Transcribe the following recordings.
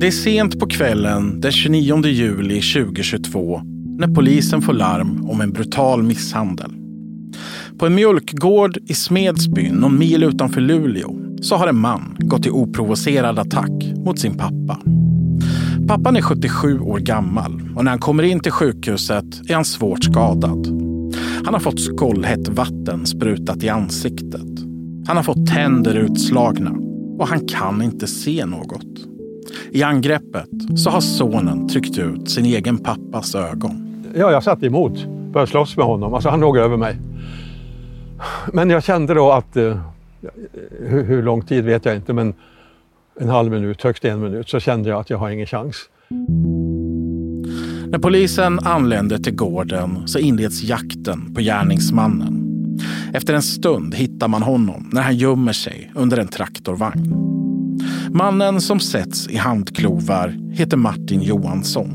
Det är sent på kvällen den 29 juli 2022 när polisen får larm om en brutal misshandel. På en mjölkgård i Smedsby, någon mil utanför Luleå, så har en man gått i oprovocerad attack mot sin pappa. Pappan är 77 år gammal och när han kommer in till sjukhuset är han svårt skadad. Han har fått skållhett vatten sprutat i ansiktet. Han har fått tänder utslagna och han kan inte se något. I angreppet så har sonen tryckt ut sin egen pappas ögon. Ja, jag satt emot. Började slåss med honom. Alltså han låg över mig. Men jag kände då att, hur lång tid vet jag inte, men en halv minut, högst en minut, så kände jag att jag har ingen chans. När polisen anländer till gården så inleds jakten på gärningsmannen. Efter en stund hittar man honom när han gömmer sig under en traktorvagn. Mannen som sätts i handklovar heter Martin Johansson.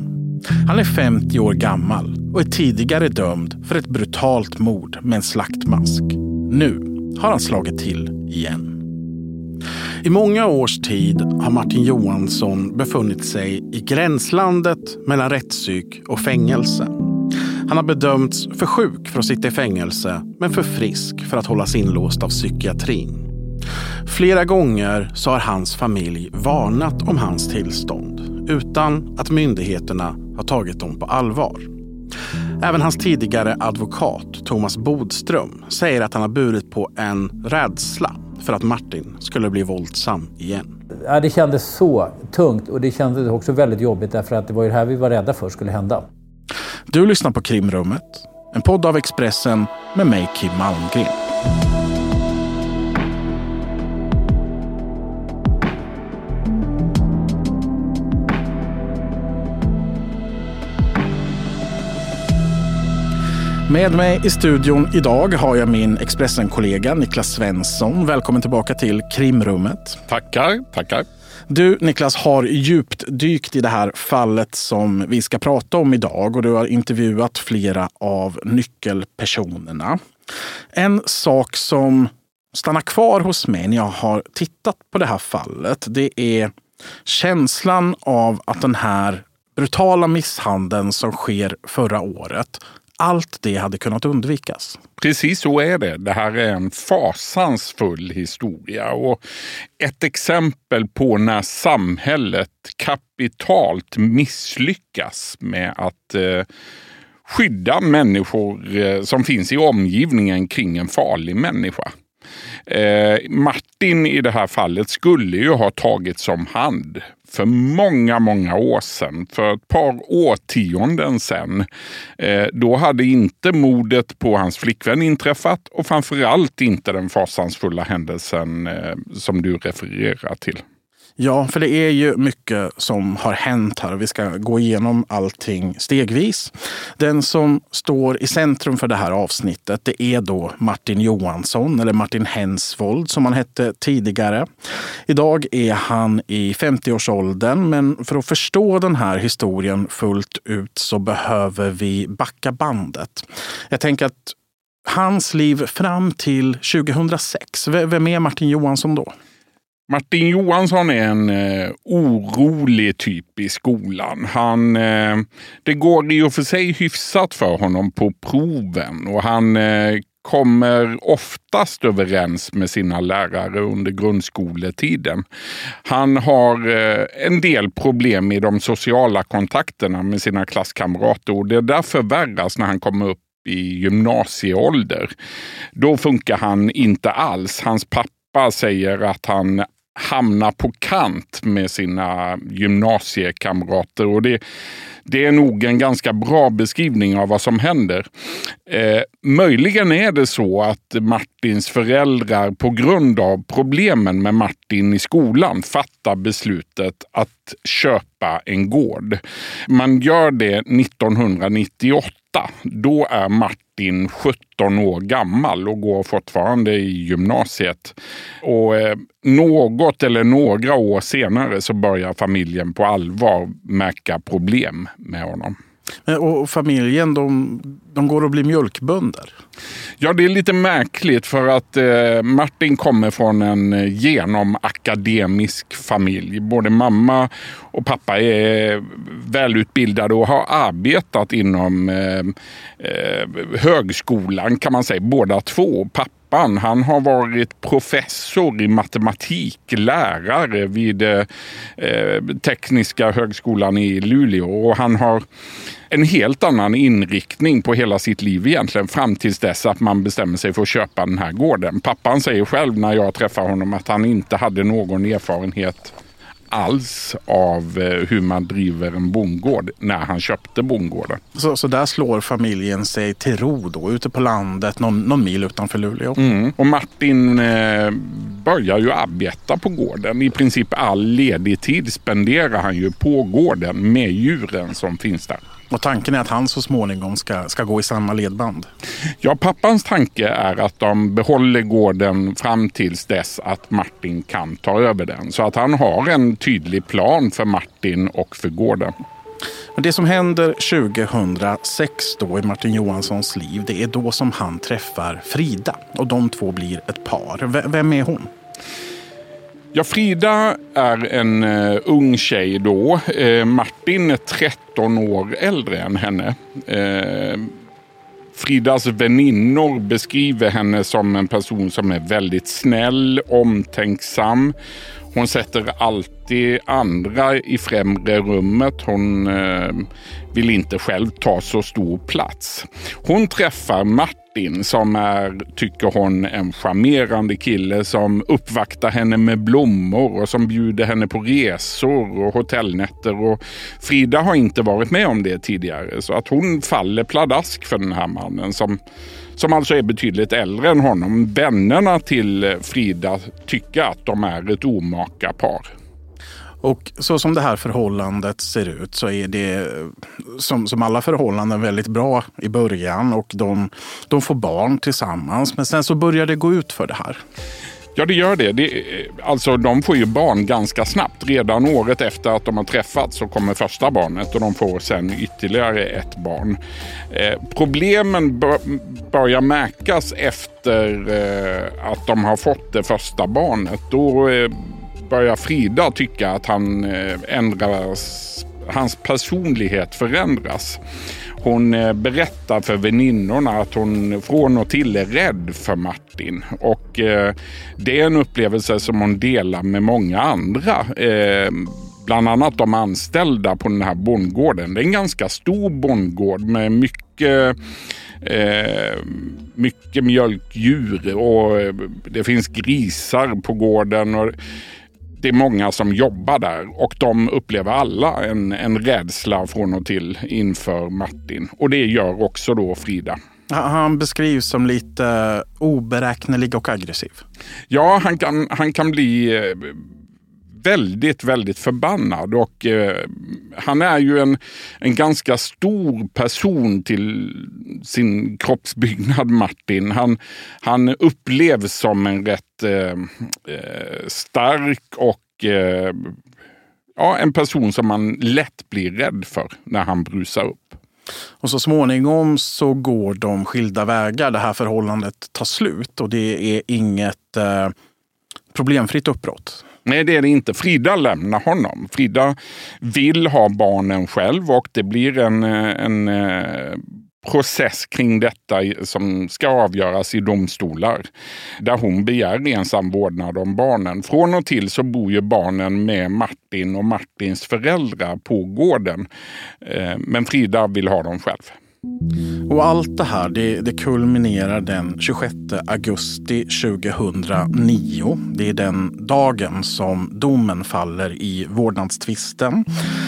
Han är 50 år gammal och är tidigare dömd för ett brutalt mord med en slaktmask. Nu har han slagit till igen. I många års tid har Martin Johansson befunnit sig i gränslandet mellan rättspsyk och fängelse. Han har bedömts för sjuk för att sitta i fängelse, men för frisk för att hållas inlåst av psykiatrin. Flera gånger så har hans familj varnat om hans tillstånd utan att myndigheterna har tagit dem på allvar. Även hans tidigare advokat Thomas Bodström säger att han har burit på en rädsla för att Martin skulle bli våldsam igen. Ja, det kändes så tungt och det kändes också väldigt jobbigt därför att det var ju det här vi var rädda för skulle hända. Du lyssnar på Krimrummet, en podd av Expressen med mig Kim Almgren. Med mig i studion idag har jag min Expressen-kollega Niklas Svensson. Välkommen tillbaka till Krimrummet. Tackar, tackar. Du Niklas har djupt dykt i det här fallet som vi ska prata om idag och du har intervjuat flera av nyckelpersonerna. En sak som stannar kvar hos mig när jag har tittat på det här fallet, det är känslan av att den här brutala misshandeln som sker förra året, allt det hade kunnat undvikas. Precis så är det. Det här är en fasansfull historia och ett exempel på när samhället kapitalt misslyckas med att skydda människor som finns i omgivningen kring en farlig människa. Martin i det här fallet skulle ju ha tagits om hand för många, många år sedan. För ett par årtionden sedan. Då hade inte mordet på hans flickvän inträffat och framförallt inte den fasansfulla händelsen som du refererar till. Ja, för det är ju mycket som har hänt här och vi ska gå igenom allting stegvis. Den som står i centrum för det här avsnittet, det är då Martin Johansson eller Martin Hensvold som han hette tidigare. Idag är han i 50-årsåldern, men för att förstå den här historien fullt ut så behöver vi backa bandet. Jag tänker att hans liv fram till 2006, vem är Martin Johansson då? Martin Johansson är en orolig typ i skolan. Det går i och för sig hyfsat för honom på proven och han kommer oftast överens med sina lärare under grundskoletiden. Han har en del problem i de sociala kontakterna med sina klasskamrater och det där förvärras när han kommer upp i gymnasieålder. Då funkar han inte alls. Hans pappa säger att han hamnar på kant med sina gymnasiekamrater och det är nog en ganska bra beskrivning av vad som händer. Möjligen är det så att Martins föräldrar på grund av problemen med Martin i skolan fattar beslutet att köpa en gård. Man gör det 1998. Då är Martin 17 år gammal och går fortfarande i gymnasiet. Och något eller några år senare så börjar familjen på allvar märka problem med honom. Och familjen, de går och blir mjölkbönder. Ja, det är lite märkligt för att Martin kommer från en genomakademisk familj. Både mamma och pappa är välutbildade och har arbetat inom högskolan kan man säga, båda två. Pappan, han har varit professor i matematik, lärare vid Tekniska högskolan i Luleå, och han har en helt annan inriktning på hela sitt liv egentligen fram tills dess att man bestämmer sig för att köpa den här gården. Pappan säger själv när jag träffar honom att han inte hade någon erfarenhet alls av hur man driver en bondgård när han köpte bondgården. Så där slår familjen sig till ro då, ute på landet, någon mil utanför Luleå. Mm. Och Martin börjar ju arbeta på gården. I princip all ledig tid spenderar han ju på gården med djuren som finns där. Och tanken är att han så småningom ska gå i samma ledband? Ja, pappans tanke är att de behåller gården fram tills dess att Martin kan ta över den. Så att han har en tydlig plan för Martin och för gården. Men det som händer 2006 då i Martin Johanssons liv, det är då som han träffar Frida. Och de två blir ett par. Vem är hon? Ja, Frida är en ung tjej då. Martin är 13 år äldre än henne. Fridas väninnor beskriver henne som en person som är väldigt snäll, omtänksam. Hon sätter alltid andra i främre rummet. Hon vill inte själv ta så stor plats. Hon träffar Martin som är, tycker hon, en charmerande kille som uppvaktar henne med blommor och som bjuder henne på resor och hotellnätter. Och Frida har inte varit med om det tidigare, så att hon faller pladask för den här mannen som alltså är betydligt äldre än honom. Vännerna till Frida tycker att de är ett omaka par. Och så som det här förhållandet ser ut så är det som alla förhållanden väldigt bra i början, och de får barn tillsammans, men sen så börjar det gå ut för det här. Ja, det gör det. Alltså de får ju barn ganska snabbt. Redan året efter att de har träffats så kommer första barnet, och de får sen ytterligare ett barn. Problemen börjar märkas efter att de har fått det första barnet. Då börjar Frida tycka att hans personlighet förändras. Hon berättar för väninnorna att hon från och till är rädd för Martin. Och det är en upplevelse som hon delar med många andra. Bland annat de anställda på den här bondgården. Det är en ganska stor bondgård med mycket mjölkdjur, och det finns grisar på gården, och det är många som jobbar där, och de upplever alla en rädsla från och till inför Martin. Och det gör också då Frida. Han beskrivs som lite oberäknelig och aggressiv. Ja, han kan bli väldigt, väldigt förbannad, och han är ju en ganska stor person till sin kroppsbyggnad, Martin. Han upplevs som en rätt stark och en person som man lätt blir rädd för när han brusar upp. Och så småningom så går de skilda vägar, det här förhållandet tar slut, och det är inget problemfritt uppbrott. Nej, det är det inte. Frida lämnar honom. Frida vill ha barnen själv, och det blir en process kring detta som ska avgöras i domstolar där hon begär ensam vårdnad om barnen. Från och till så bor ju barnen med Martin och Martins föräldrar på gården, men Frida vill ha dem själv. Och allt det här det kulminerar den 26 augusti 2009. Det är den dagen som domen faller i vårdnadstvisten.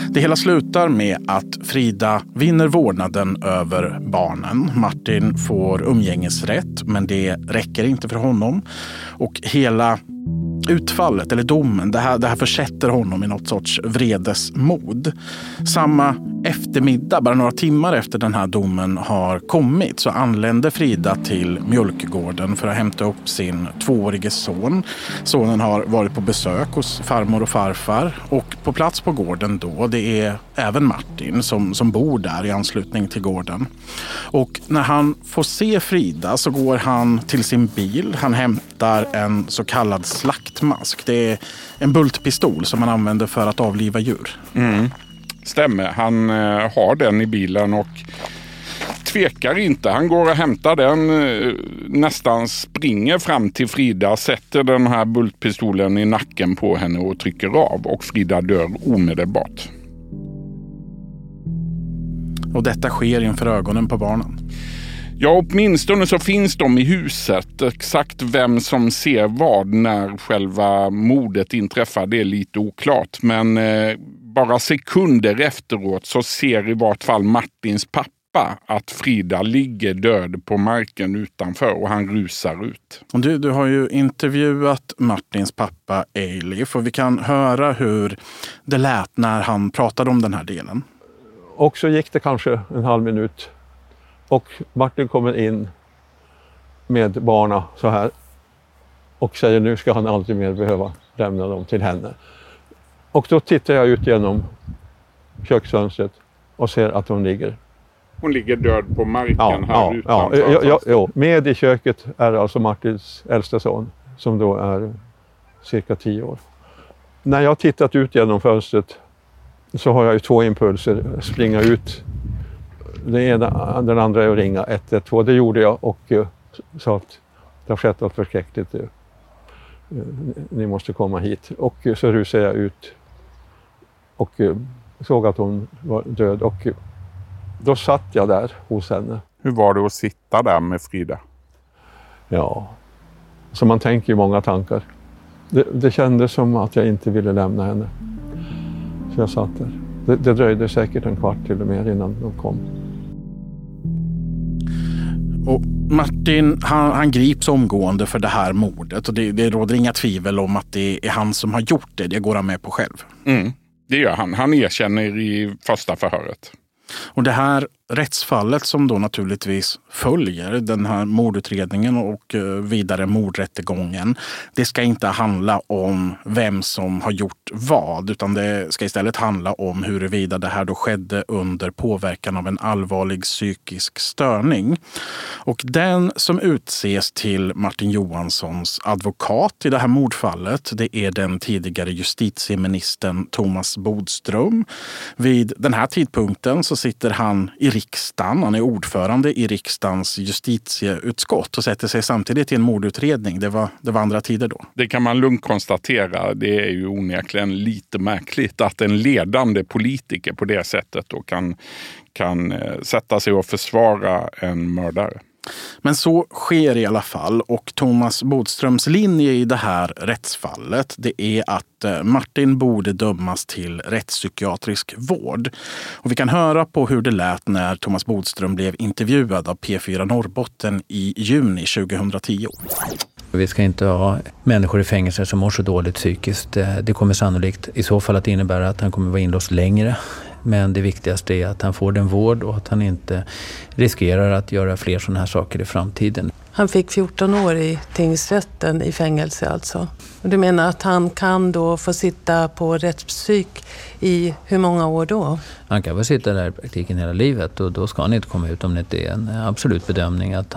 Det hela slutar med att Frida vinner vårdnaden över barnen. Martin får umgängesrätt, men det räcker inte för honom. Och hela utfallet, eller domen, det här försätter honom i något sorts vredesmod. Samma eftermiddag, bara några timmar efter den här domen har kommit, så anlände Frida till Mjölkgården för att hämta upp sin 2-årige son. Sonen har varit på besök hos farmor och farfar, och på plats på gården då, det är även Martin som bor där i anslutning till gården. Och när han får se Frida så går han till sin bil, han hämtar en så kallad slaktmask. Det är en bultpistol som man använder för att avliva djur. Mm. Stämmer, han har den i bilen och tvekar inte. Han går och hämtar den, nästan springer fram till Frida, sätter den här bultpistolen i nacken på henne och trycker av, och Frida dör omedelbart. Och detta sker inför ögonen på barnen. Ja, åtminstone så finns de i huset. Exakt vem som ser vad när själva mordet inträffar, det är lite oklart. Men bara sekunder efteråt så ser i vart fall Martins pappa att Frida ligger död på marken utanför, och han rusar ut. Du har ju intervjuat Martins pappa Eilif, och vi kan höra hur det lät när han pratade om den här delen. Och så gick det kanske en halv minut, och Martin kommer in med barna så här och säger nu ska han aldrig mer behöva lämna dem till henne. Och då tittar jag ut genom köksfönstret och ser att hon ligger. Hon ligger död på marken här utanför. Ja. Med i köket är alltså Martins äldsta son som då är cirka 10 år. När jag har tittat ut genom fönstret så har jag ju 2 impulser. Springa ut. Den andra är att ringa 112. Det gjorde jag och sa att det har skett något förskräckligt. Ni måste komma hit. Och så rusade jag ut och såg att hon var död. Och då satt jag där hos henne. Hur var det att sitta där med Frida? Ja, så man tänker ju många tankar. Det kändes som att jag inte ville lämna henne. Så jag satt där. Det dröjde säkert en kvart till och med innan de kom. Och Martin, han grips omgående för det här mordet, och det råder inga tvivel om att det är han som har gjort det. Det går han med på själv. Mm, det gör han. Han erkänner i första förhöret. Och det här rättsfallet som då naturligtvis följer den här mordutredningen och vidare mordrättegången, det ska inte handla om vem som har gjort vad, utan det ska istället handla om huruvida det här då skedde under påverkan av en allvarlig psykisk störning. Och den som utses till Martin Johanssons advokat i det här mordfallet, det är den tidigare justitieministern Thomas Bodström. Vid den här tidpunkten så sitter han i riksdagen. Han är ordförande i riksdagens justitieutskott och sätter sig samtidigt i en mordutredning. Det var andra tider då. Det kan man lugnt konstatera. Det är ju onekligen lite märkligt att en ledande politiker på det sättet då kan sätta sig och försvara en mördare. Men så sker i alla fall, och Thomas Bodströms linje i det här rättsfallet, det är att Martin borde dömas till rättspsykiatrisk vård. Och vi kan höra på hur det lät när Thomas Bodström blev intervjuad av P4 Norrbotten i juni 2010. Vi ska inte ha människor i fängelse som mår så dåligt psykiskt. Det kommer sannolikt i så fall att innebära att han kommer vara inlåst längre. Men det viktigaste är att han får den vård och att han inte riskerar att göra fler sådana här saker i framtiden. Han fick 14 år i tingsrätten i fängelse alltså. Och du menar att han kan då få sitta på rättspsyk i hur många år då? Han kan väl sitta där i praktiken hela livet, och då ska han inte komma ut om det inte är en absolut bedömning att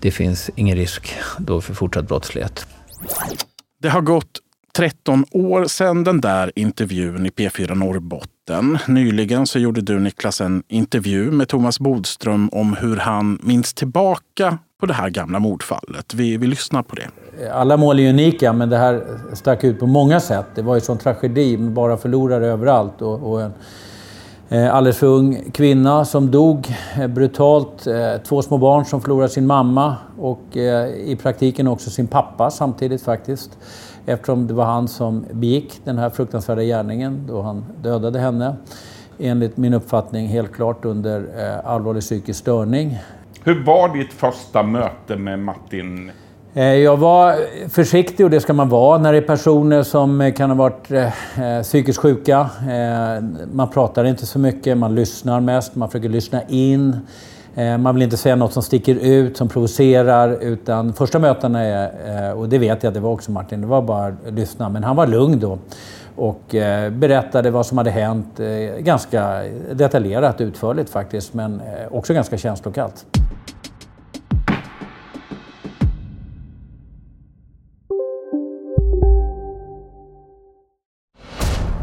det finns ingen risk då för fortsatt brottslighet. Det har gått 13 år sedan den där intervjun i P4 Norrbotten. Nyligen så gjorde du, Niklas, en intervju med Thomas Bodström om hur han minns tillbaka på det här gamla mordfallet. Vi lyssnar på det. Alla mål är unika, men det här stack ut på många sätt. Det var ju sån tragedi, men bara förlorare överallt. Och en alldeles för ung kvinna som dog brutalt. 2 små barn som förlorade sin mamma och i praktiken också sin pappa samtidigt faktiskt. Eftersom det var han som begick den här fruktansvärda gärningen då han dödade henne. Enligt min uppfattning helt klart under allvarlig psykisk störning. Hur var ditt första möte med Martin? Jag var försiktig, och det ska man vara när det är personer som kan ha varit psykiskt sjuka. Man pratar inte så mycket, man lyssnar mest, man försöker lyssna in. Man vill inte säga något som sticker ut, som provocerar, utan första mötena är, och det vet jag att det var också Martin, det var bara att lyssna. Men han var lugn då och berättade vad som hade hänt, ganska detaljerat, utförligt faktiskt, men också ganska känslokallt.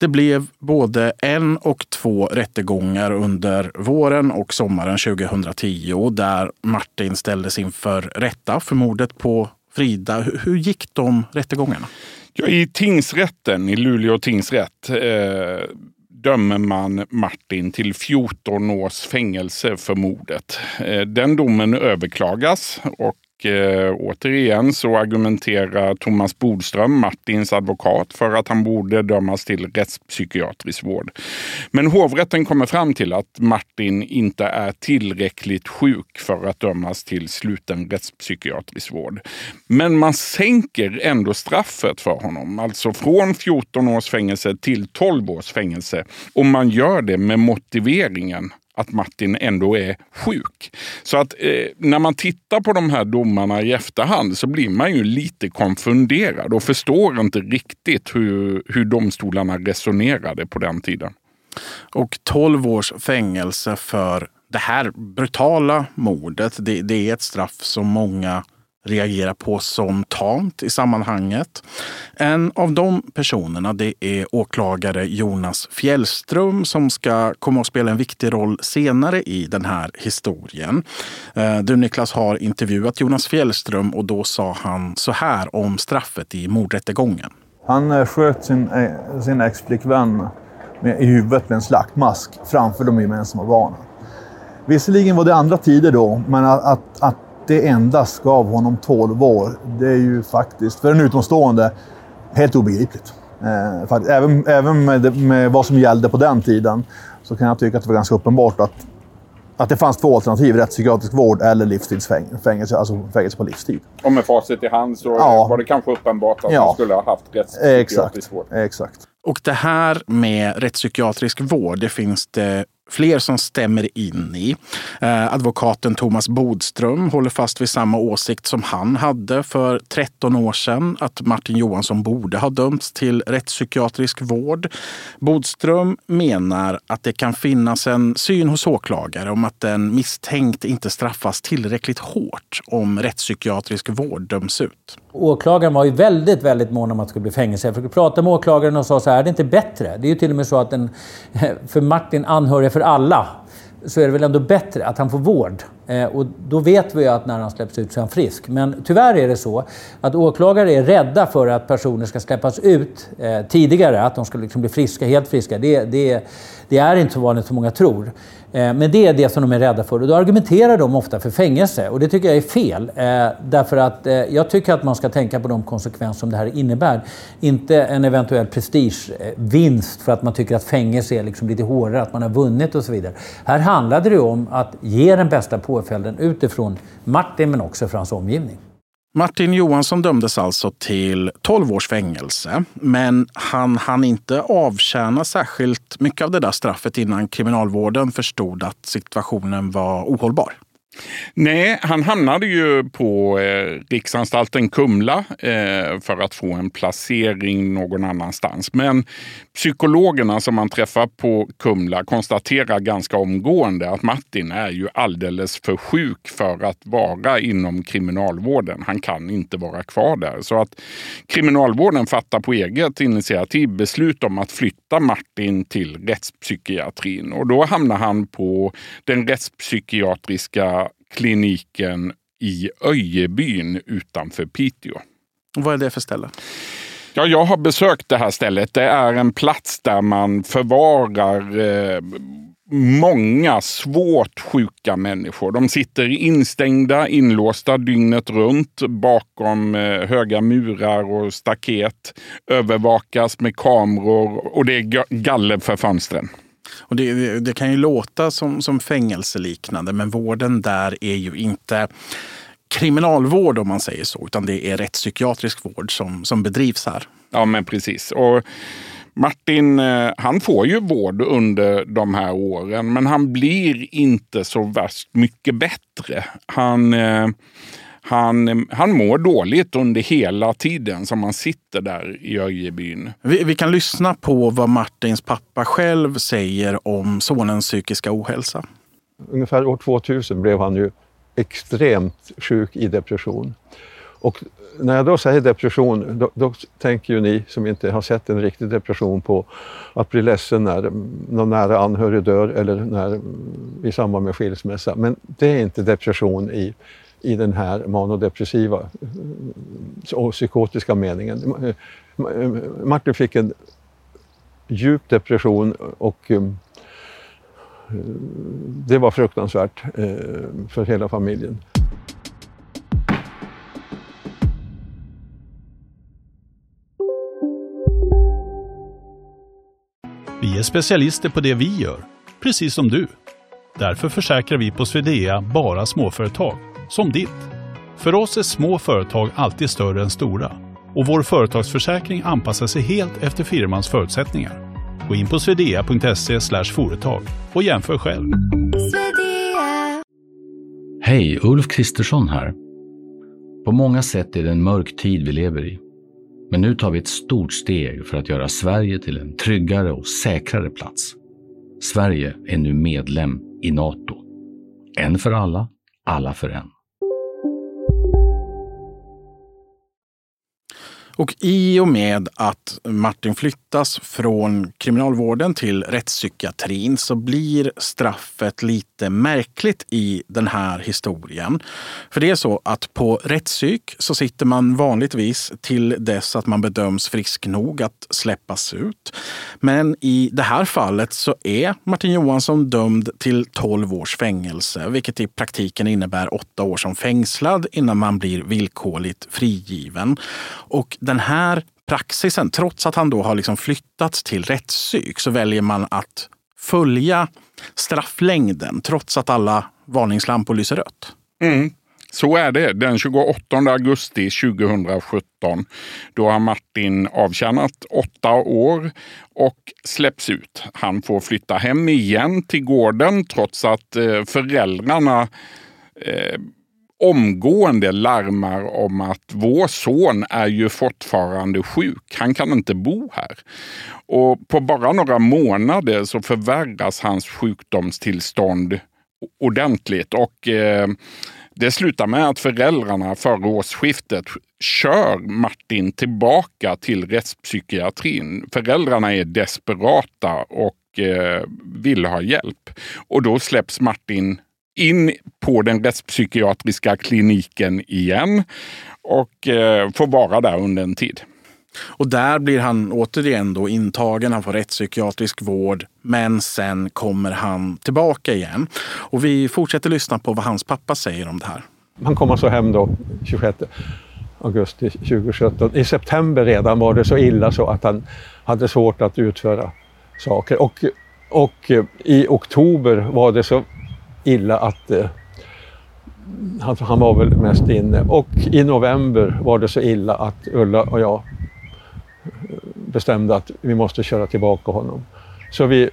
Det blev både en och två rättegångar under våren och sommaren 2010 där Martin ställdes inför rätta för mordet på Frida. Hur gick de rättegångarna? Ja, i tingsrätten, i Luleå tingsrätt, dömer man Martin till 14 års fängelse för mordet. Den domen överklagas och återigen så argumenterar Thomas Bodström, Martins advokat, för att han borde dömas till rättspsykiatrisk vård. Men hovrätten kommer fram till att Martin inte är tillräckligt sjuk för att dömas till sluten rättspsykiatrisk vård. Men man sänker ändå straffet för honom, alltså från 14 års fängelse till 12 års fängelse. Och man gör det med motiveringen att Martin ändå är sjuk. Så att när man tittar på de här domarna i efterhand så blir man ju lite konfunderad och förstår inte riktigt hur domstolarna resonerade på den tiden. Och 12 års fängelse för det här brutala mordet, det är ett straff som många reagerar på som tamt i sammanhanget. En av de personerna, det är åklagare Jonas Fjällström, som ska komma att spela en viktig roll senare i den här historien. Du, Niklas, har intervjuat Jonas Fjällström, och då sa han så här om straffet i mordrättegången. Han sköt sin ex-flickvän i huvudet med en slaktmask framför de gemensamma barnen. Visserligen var det andra tider då, men att det endast gav honom 12 år. Det är ju faktiskt, för en utomstående, helt obegripligt. Även med vad som gällde på den tiden så kan jag tycka att det var ganska uppenbart att det fanns två alternativ, rättspsykiatrisk vård eller livstidsfängelse, alltså fängelse på livstid. Och med facit i hand så var det kanske uppenbart att man skulle ha haft rättspsykiatrisk vård. Exakt. Och det här med rättspsykiatrisk vård, det finns det fler som stämmer in i. Advokaten Thomas Bodström håller fast vid samma åsikt som han hade för 13 år sedan, att Martin Johansson borde ha dömts till rättspsykiatrisk vård. Bodström menar att det kan finnas en syn hos åklagare om att den misstänkt inte straffas tillräckligt hårt om rättspsykiatrisk vård döms ut. Åklagaren var ju väldigt, väldigt mån om att det skulle bli fängelse. Jag försökte prata med åklagaren och sa så här, är det inte bättre? Det är ju till och med så att för Martin anhörig för alla så är det väl ändå bättre att han får vård. Och då vet vi ju att när han släpps ut så är han frisk. Men tyvärr är det så att åklagare är rädda för att personer ska släppas ut tidigare. Att de ska liksom bli friska, helt friska. Det är inte så vanligt som många tror. Men det är det som de är rädda för. Och då argumenterar de ofta för fängelse. Och det tycker jag är fel. Därför att jag tycker att man ska tänka på de konsekvenser som det här innebär. Inte en eventuell prestigevinst för att man tycker att fängelse är liksom lite hårdare. Att man har vunnit och så vidare. Här handlade det om att ge den bästa påföljden utifrån Martin men också för hans omgivning. Martin Johansson dömdes alltså till 12 års fängelse, men han hann inte avtjäna särskilt mycket av det där straffet innan kriminalvården förstod att situationen var ohållbar. Nej, han hamnade ju på riksanstalten Kumla för att få en placering någon annanstans. Men psykologerna som man träffar på Kumla konstaterar ganska omgående att Martin är ju alldeles för sjuk för att vara inom kriminalvården. Han kan inte vara kvar där. Så att kriminalvården fattar på eget initiativ beslut om att flytta Martin till rättspsykiatrin. Och då hamnar han på den rättspsykiatriska kliniken i Öjebyn utanför Piteå. Vad är det för ställe? Ja, jag har besökt det här stället. Det är en plats där man förvarar många svårt sjuka människor. De sitter instängda, inlåsta dygnet runt bakom höga murar och staket. Övervakas med kameror och det är galler för fönstren. Och det kan ju låta som fängelseliknande, men vården där är ju inte kriminalvård om man säger så, utan det är rättspsykiatrisk vård som bedrivs här. Ja, men precis. Och Martin, han får ju vård under de här åren, men han blir inte så värst mycket bättre. Han mår dåligt under hela tiden som han sitter där i Öjebyn. Vi kan lyssna på vad Martins pappa själv säger om sonens psykiska ohälsa. Ungefär år 2000 blev han ju extremt sjuk i depression. Och när jag då säger depression, då tänker ju ni som inte har sett en riktig depression på att bli ledsen när någon nära anhörig dör eller när, i samband med skilsmässa. Men det är inte depression i den här manodepressiva och psykotiska meningen. Martin fick en djup depression och det var fruktansvärt för hela familjen. Vi är specialister på det vi gör, precis som du. Därför försäkrar vi på Svedea bara småföretag, som ditt. För oss är små företag alltid större än stora. Och vår företagsförsäkring anpassar sig helt efter firmans förutsättningar. Gå in på svedea.se/företag och jämför själv. Svedea. Hej, Ulf Kristersson här. På många sätt är det en mörk tid vi lever i. Men nu tar vi ett stort steg för att göra Sverige till en tryggare och säkrare plats. Sverige är nu medlem i NATO. En för alla, alla för en. Och i och med att Martin flyttas från kriminalvården till rättspsykiatrin så blir straffet lite märkligt i den här historien. För det är så att på rättspsyk så sitter man vanligtvis till dess att man bedöms frisk nog att släppas ut. Men i det här fallet så är Martin Johansson dömd till 12 års fängelse, vilket i praktiken innebär 8 år som fängslad innan man blir villkorligt frigiven. Och den här praxisen, trots att han då har liksom flyttats till rättspsyk, så väljer man att följa strafflängden trots att alla varningslampor lyser rött. Mm. Så är det. Den 28 augusti 2017 då har Martin avtjänat 8 år och släpps ut. Han får flytta hem igen till gården trots att föräldrarna omgående larmar om att vår son är ju fortfarande sjuk. Han kan inte bo här. Och på bara några månader så förvärras hans sjukdomstillstånd ordentligt. Och det slutar med att föräldrarna förra årsskiftet kör Martin tillbaka till rättspsykiatrin. Föräldrarna är desperata och vill ha hjälp. Och då släpps Martin in på den rättspsykiatriska kliniken igen och får vara där under en tid. Och där blir han återigen då intagen, han får rättspsykiatrisk vård, men sen kommer han tillbaka igen. Och vi fortsätter lyssna på vad hans pappa säger om det här. Han kom alltså hem då 26 augusti 2017. I september redan var det så illa så att han hade svårt att utföra saker. Och i oktober var det så illa att han var väl mest inne. Och i november var det så illa att Ulla och jag bestämde att vi måste köra tillbaka honom. Så vi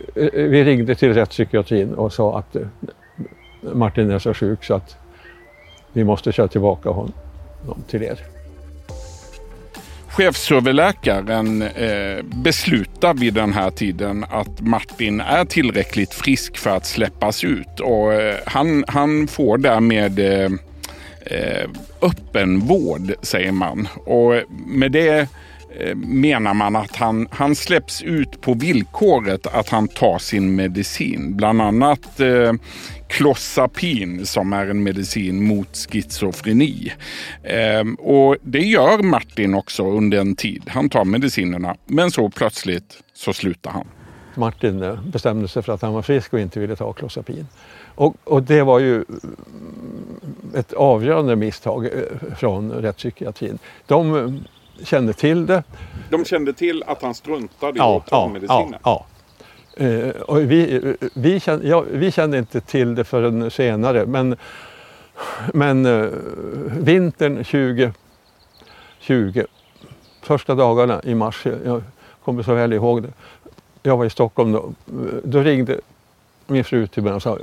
ringde till rättspsykiatrin och sa att Martin är så sjuk så att vi måste köra tillbaka honom till er. Chefsöverläkaren beslutar vid den här tiden att Martin är tillräckligt frisk för att släppas ut. Och han får därmed öppen vård, säger man. Och med det menar man att han släpps ut på villkoret att han tar sin medicin. Bland annat klozapin som är en medicin mot schizofreni. Och det gör Martin också under en tid. Han tar medicinerna, men så plötsligt så slutar han. Martin bestämde sig för att han var frisk och inte ville ta klozapin. Och det var ju ett avgörande misstag från rättspsykiatrin. De kände till det. De kände till att han struntade i att ta mediciner. Ja. Och vi kände inte till det förrän senare. Men vintern 2020, första dagarna i mars, jag kommer så väl ihåg det. Jag var i Stockholm då. Då ringde min fru till mig och sa: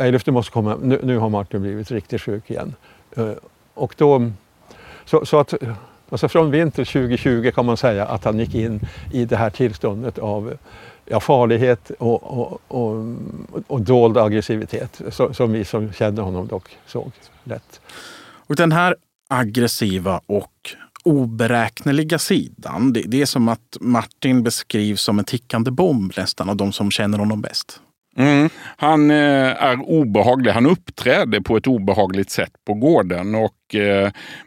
Eilif, du måste komma. Nu har Martin blivit riktigt sjuk igen. Och då... Så att, alltså från vinter 2020 kan man säga att han gick in i det här tillståndet av farlighet och dold aggressivitet som vi som kände honom dock såg lätt. Och den här aggressiva och oberäkneliga sidan, det är som att Martin beskrivs som en tickande bomb nästan av de som känner honom bäst. Mm. Han är obehaglig, han uppträder på ett obehagligt sätt på gården och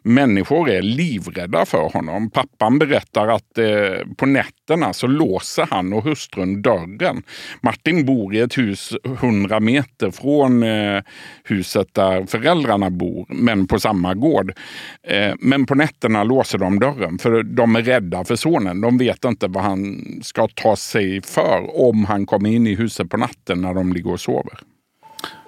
människor är livrädda för honom. Pappan berättar att på nätterna så låser han och hustrun dörren. Martin bor i ett hus 100 meter från huset där föräldrarna bor, men på samma gård. Men på nätterna låser de dörren för de är rädda för sonen. De vet inte vad han ska ta sig för om han kommer in i huset på natten när de ligger och sover.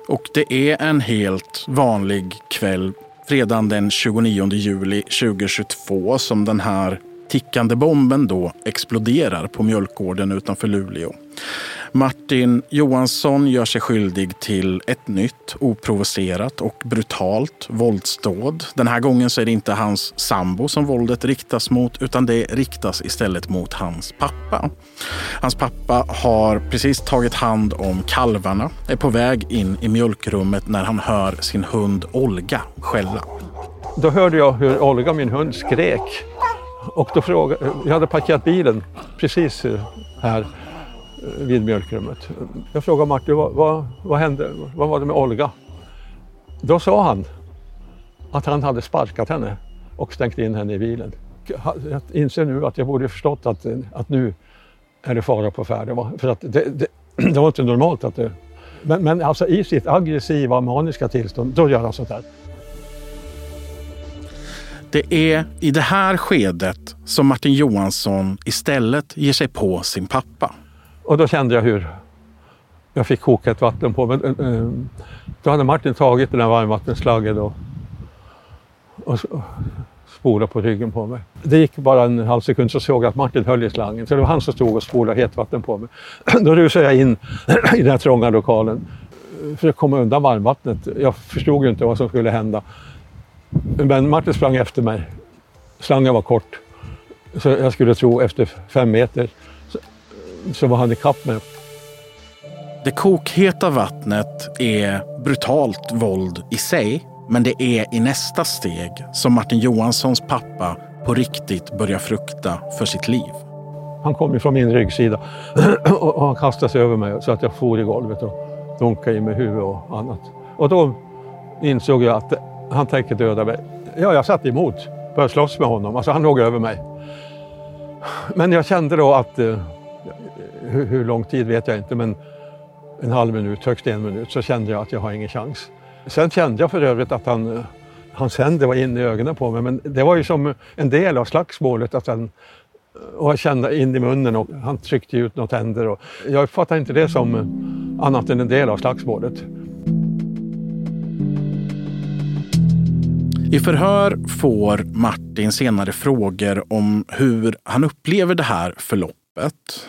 Och det är en helt vanlig kväll redan den 29 juli 2022 som den här tickande bomben då exploderar på mjölkgården utanför Luleå. Martin Johansson gör sig skyldig till ett nytt oprovocerat och brutalt våldsdåd. Den här gången så är det inte hans sambo som våldet riktas mot, utan det riktas istället mot hans pappa. Hans pappa har precis tagit hand om kalvarna, är på väg in i mjölkrummet när han hör sin hund Olga skälla. Då hörde jag hur Olga, min hund, skrek. Och då frågade, jag hade parkerat bilen precis här vid mjölkrummet. Jag frågade Martin, vad hände? Vad var det med Olga? Då sa han att han hade sparkat henne och stängt in henne i bilen. Jag inser nu att jag borde förstått att nu är det fara på färden. För att det var inte normalt att det... Men alltså i sitt aggressiva, maniska tillstånd, då gör han sånt här. Det är i det här skedet som Martin Johansson istället ger sig på sin pappa. Och då kände jag hur jag fick koka ett vatten på. Men då hade Martin tagit den här varmvattenslaggen och spolat på ryggen på mig. Det gick bara en halv sekund så såg jag att Martin höll i slangen. Så det var han som stod och spolade hetvatten på mig. Då rusade jag in i den här trånga lokalen för att komma undan varmvattnet. Jag förstod ju inte vad som skulle hända. Men Martin sprang efter mig. Slangen var kort. Så jag skulle tro efter 5 meter så var han i kapp med. Det kokheta vattnet är brutalt våld i sig. Men det är i nästa steg som Martin Johanssons pappa på riktigt börjar frukta för sitt liv. Han kom ifrån min ryggsida och han kastade sig över mig så att jag for i golvet och dunkade i mig huvud och annat. Och då insåg jag att han tänkte döda mig. Ja, jag satt emot. Började slåss med honom. Alltså han låg över mig. Men jag kände då att... Hur lång tid vet jag inte, men en halv minut, högst 1 minut, så kände jag att jag har ingen chans. Sen kände jag för övrigt att hans händer var inne i ögonen på mig. Men det var ju som en del av slagsmålet. Att och jag kände in i munnen och han tryckte ut något händer. Och jag uppfattade inte det som annat än en del av slagsmålet. I förhör får Martin senare frågor om hur han upplever det här förloppet.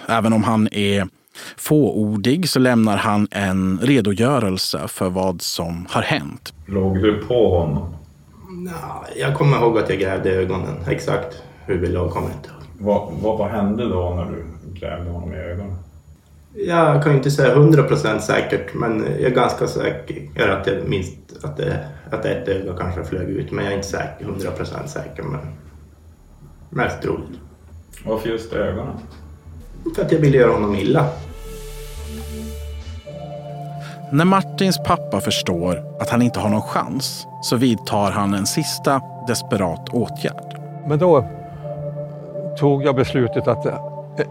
Även om han är fåordig så lämnar han en redogörelse för vad som har hänt. Låg du på honom? Nej, jag kommer ihåg att jag grävde ögonen. Exakt hur vi låg kommer inte. Vad hände då när du grävde honom i ögonen? Jag kan ju inte säga 100% säkert, men jag är ganska säker att jag minns att ett öga kanske flög ut, men jag är inte 100% säker. Men Mest roligt. Varför just ögonen? För att jag ville göra honom illa. När Martins pappa förstår att han inte har någon chans så vidtar han en sista desperat åtgärd. Men då tog jag beslutet att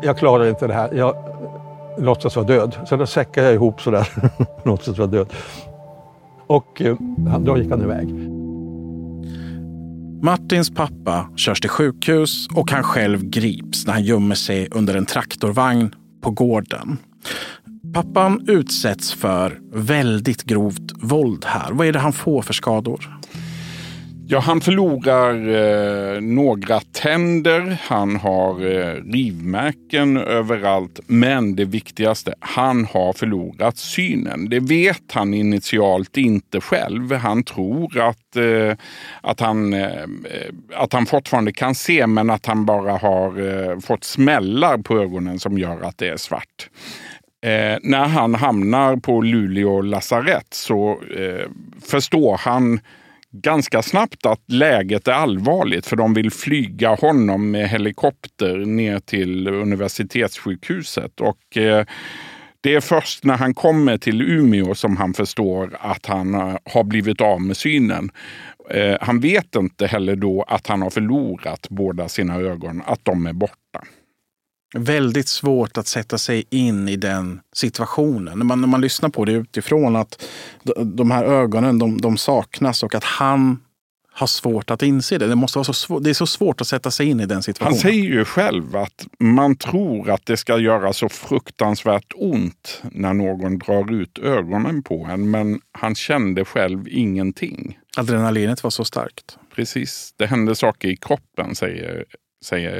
jag klarar inte det här. Jag låtsas vara död. Sen då säckade jag ihop sådär. Låtsas vara död. Och då gick han iväg. Martins pappa körs till sjukhus och han själv grips när han gömmer sig under en traktorvagn på gården. Pappan utsätts för väldigt grovt våld här. Vad är det han får för skador? Ja, han förlorar några tänder. Han har rivmärken överallt. Men det viktigaste, han har förlorat synen. Det vet han initialt inte själv. Han tror att han fortfarande kan se, men att han bara har fått smällar på ögonen som gör att det är svart. När han hamnar på Luleå Lasarett så förstår han ganska snabbt att läget är allvarligt, för de vill flyga honom med helikopter ner till universitetssjukhuset. Och det är först när han kommer till Umeå som han förstår att han har blivit av med synen. Han vet inte heller då att han har förlorat båda sina ögon, att de är borta. Väldigt svårt att sätta sig in i den situationen. När man lyssnar på det utifrån, att de här ögonen, de saknas, och att han har svårt att inse det. Det är så svårt att sätta sig in i den situationen. Han säger ju själv att man tror att det ska göra så fruktansvärt ont när någon drar ut ögonen på en, men han kände själv ingenting. Adrenalinet var så starkt. Precis, det hände saker i kroppen, säger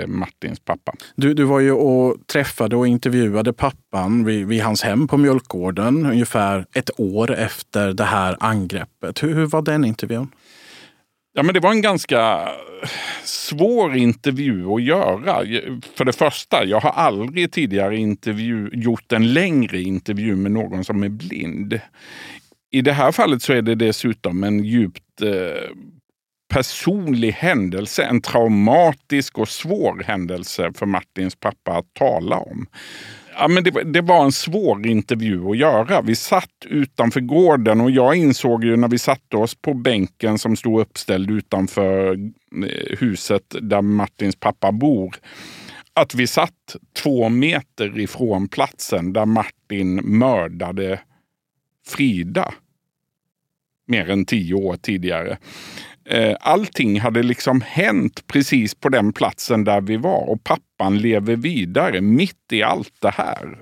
Martins pappa. Du var ju och träffade och intervjuade pappan vid hans hem på Mjölkgården ungefär ett år efter det här angreppet. Hur var den intervjun? Ja, men det var en ganska svår intervju att göra. För det första, jag har aldrig tidigare gjort en längre intervju med någon som är blind. I det här fallet så är det dessutom en djupt personlig händelse, en traumatisk och svår händelse för Martins pappa att tala om. Ja, men det var en svår intervju att göra. Vi satt utanför gården och jag insåg ju när vi satte oss på bänken som stod uppställd utanför huset där Martins pappa bor, att vi satt 2 meter ifrån platsen där Martin mördade Frida mer än 10 år tidigare. Allting hade liksom hänt precis på den platsen där vi var, och pappan lever vidare mitt i allt det här.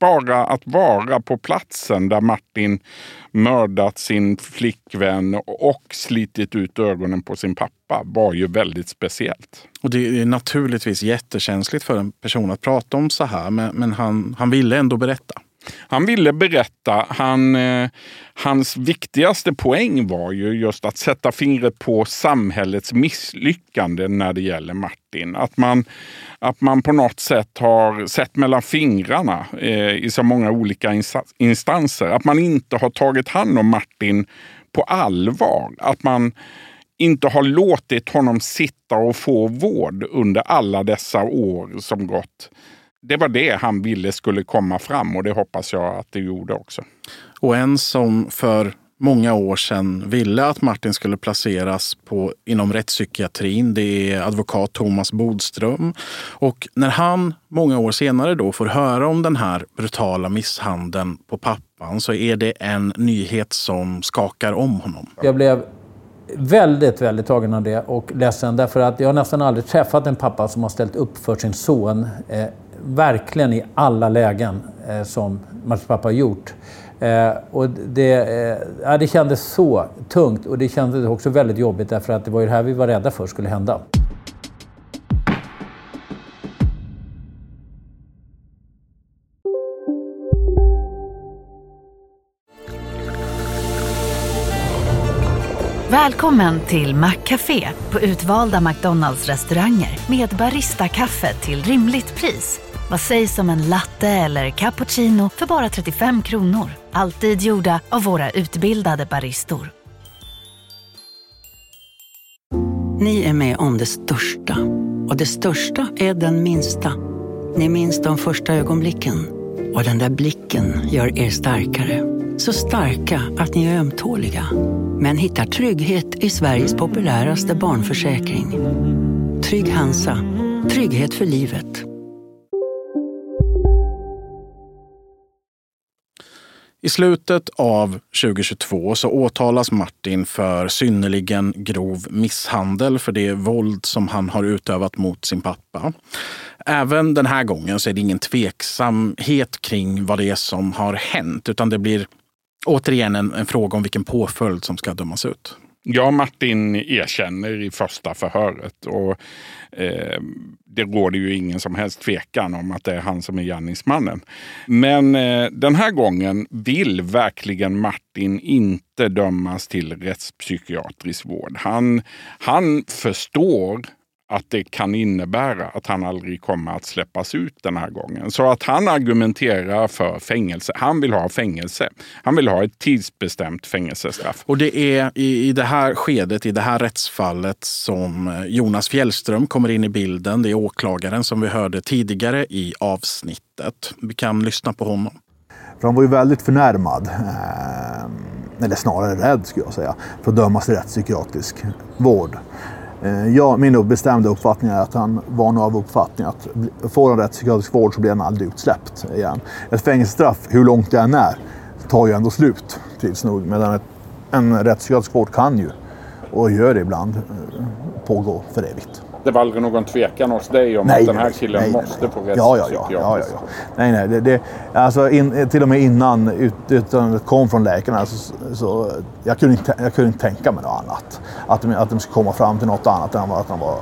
Bara att vara på platsen där Martin mördat sin flickvän och slitit ut ögonen på sin pappa var ju väldigt speciellt. Och det är naturligtvis jättekänsligt för en person att prata om så här, men han ville ändå berätta. Han ville berätta, hans viktigaste poäng var ju just att sätta fingret på samhällets misslyckande när det gäller Martin. Att man på något sätt har sett mellan fingrarna i så många olika instanser. Att man inte har tagit hand om Martin på allvar. Att man inte har låtit honom sitta och få vård under alla dessa år som gått. Det var det han ville skulle komma fram, och det hoppas jag att det gjorde också. Och en som för många år sedan ville att Martin skulle placeras inom rättspsykiatrin, det är advokat Thomas Bodström. Och när han många år senare då får höra om den här brutala misshandeln på pappan, så är det en nyhet som skakar om honom. Jag blev väldigt, väldigt tagen av det och ledsen, därför att jag nästan aldrig träffat en pappa som har ställt upp för sin son verkligen i alla lägen som Martins pappa har gjort. Och det kändes så tungt, och det kändes också väldigt jobbigt, därför att det var ju det här vi var rädda för skulle hända. Välkommen till McCafé på utvalda McDonalds-restauranger med barista-kaffe till rimligt pris. Vad sägs om en latte eller cappuccino för bara 35 kronor? Alltid gjorda av våra utbildade baristor. Ni är med om det största. Och det största är den minsta. Ni minns de första ögonblicken. Och den där blicken gör er starkare. Så starka att ni är ömtåliga. Men hittar trygghet i Sveriges populäraste barnförsäkring. Trygg Hansa. Trygghet för livet. I slutet av 2022 så åtalas Martin för synnerligen grov misshandel för det våld som han har utövat mot sin pappa. Även den här gången så är det ingen tveksamhet kring vad det är som har hänt, utan det blir återigen en fråga om vilken påföljd som ska dömas ut. Ja, Martin erkänner i första förhöret och det råder ju ingen som helst tvekan om att det är han som är gärningsmannen. Men den här gången vill verkligen Martin inte dömas till rättspsykiatrisk vård. Han förstår att det kan innebära att han aldrig kommer att släppas ut den här gången. Så att han argumenterar för fängelse. Han vill ha fängelse. Han vill ha ett tidsbestämt fängelsestraff. Och det är i det här skedet, i det här rättsfallet, som Jonas Fjällström kommer in i bilden. Det är åklagaren som vi hörde tidigare i avsnittet. Vi kan lyssna på honom. För han var ju väldigt förnärmad, eller snarare rädd skulle jag säga, för att dömas till rättspsykiatrisk vård. Ja, min bestämda uppfattning är att han var nog av uppfattning att får han rättspsykiatrisk vård så blir han aldrig utsläppt igen. Ett fängelsestraff, hur långt det än är, tar ju ändå slut tills nog. Medan en rättspsykiatrisk vård kan ju, och gör det ibland, pågå för evigt. Det var aldrig någon tvekan hos dig om att den här killen måste få rättspsykiatrisk vård? Ja. Till och med innan utan kom från läkarna så jag kunde inte tänka mig något annat. Att de skulle komma fram till något annat än att han var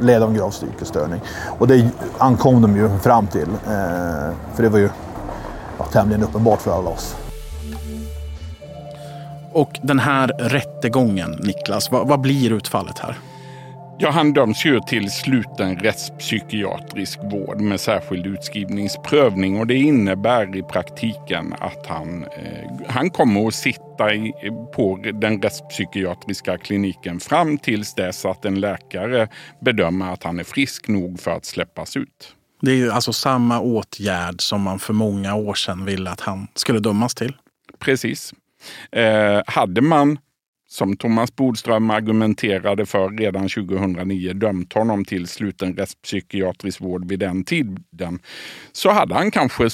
led av en grav psykisk störning. Och det ankom de ju fram till. För det var ju tämligen uppenbart för alla oss. Och den här rättegången, Niklas, vad blir utfallet här? Ja, han döms ju till sluten rättspsykiatrisk vård med särskild utskrivningsprövning, och det innebär i praktiken att han kommer att sitta på den rättspsykiatriska kliniken fram tills dess att en läkare bedömer att han är frisk nog för att släppas ut. Det är ju alltså samma åtgärd som man för många år sedan ville att han skulle dömas till. Precis. Hade man, som Thomas Bodström argumenterade för redan 2009, dömt honom till sluten rättspsykiatrisk vård vid den tiden, så hade han kanske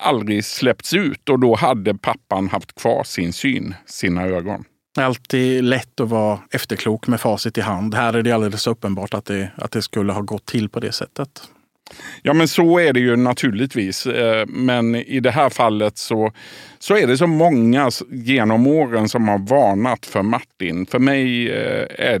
aldrig släppts ut, och då hade pappan haft kvar sin syn, sina ögon. Alltid lätt att vara efterklok med facit i hand. Här är det alldeles uppenbart att det skulle ha gått till på det sättet. Ja, men så är det ju naturligtvis, men i det här fallet så är det så många genom åren som har varnat för Martin. För mig är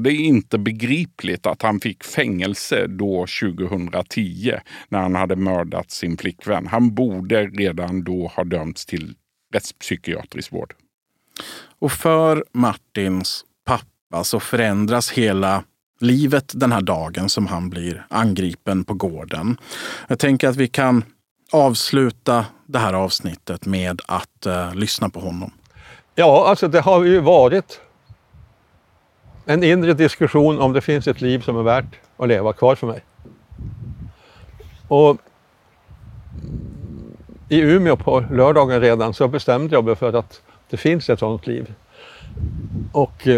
det inte begripligt att han fick fängelse då 2010 när han hade mördat sin flickvän. Han borde redan då ha dömts till rättspsykiatrisk vård. Och för Martins pappa så förändras hela livet den här dagen som han blir angripen på gården. Jag tänker att vi kan avsluta det här avsnittet med att lyssna på honom. Ja, alltså det har ju varit en inre diskussion om det finns ett liv som är värt att leva kvar för mig. Och i Umeå på lördagen redan så bestämde jag mig för att det finns ett sådant liv. Och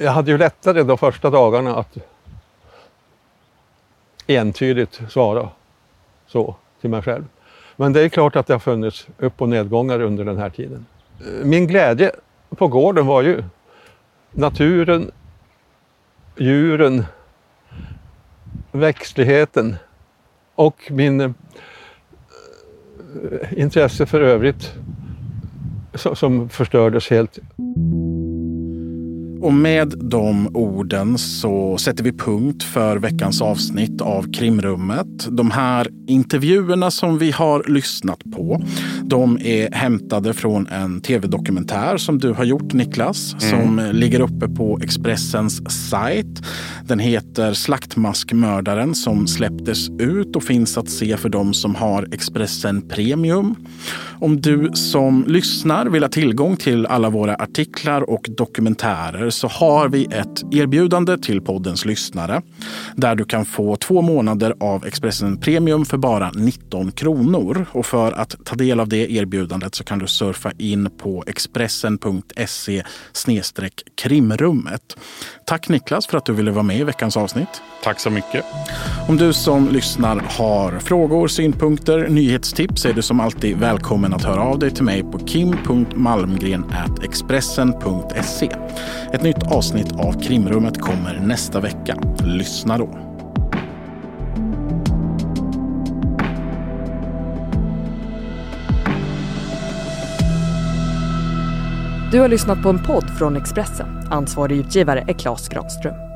jag hade ju lättare de första dagarna att entydigt svara så till mig själv. Men det är klart att det har funnits upp- och nedgångar under den här tiden. Min glädje på gården var ju naturen, djuren, växtligheten och min intresse för övrigt som förstördes helt. Och med de orden så sätter vi punkt för veckans avsnitt av Krimrummet. De här intervjuerna som vi har lyssnat på, De är hämtade från en tv-dokumentär som du har gjort, Niklas, som ligger uppe på Expressens sajt. Den heter Slaktmaskmördaren som släpptes ut och finns att se för de som har Expressen Premium. Om du som lyssnar vill ha tillgång till alla våra artiklar och dokumentärer så har vi ett erbjudande till poddens lyssnare där du kan få 2 månader av Expressen Premium för bara 19 kronor. Och för att ta del av det erbjudandet så kan du surfa in på expressen.se/krimrummet. Tack Niklas för att du ville vara med i veckans avsnitt. Tack så mycket. Om du som lyssnar har frågor, synpunkter, nyhetstips är du som alltid välkommen att höra av dig till mig på kim.malmgren@expressen.se. Ett nytt avsnitt av Krimrummet kommer nästa vecka. Lyssna då. Du har lyssnat på en podd från Expressen. Ansvarig utgivare är Claes Granström.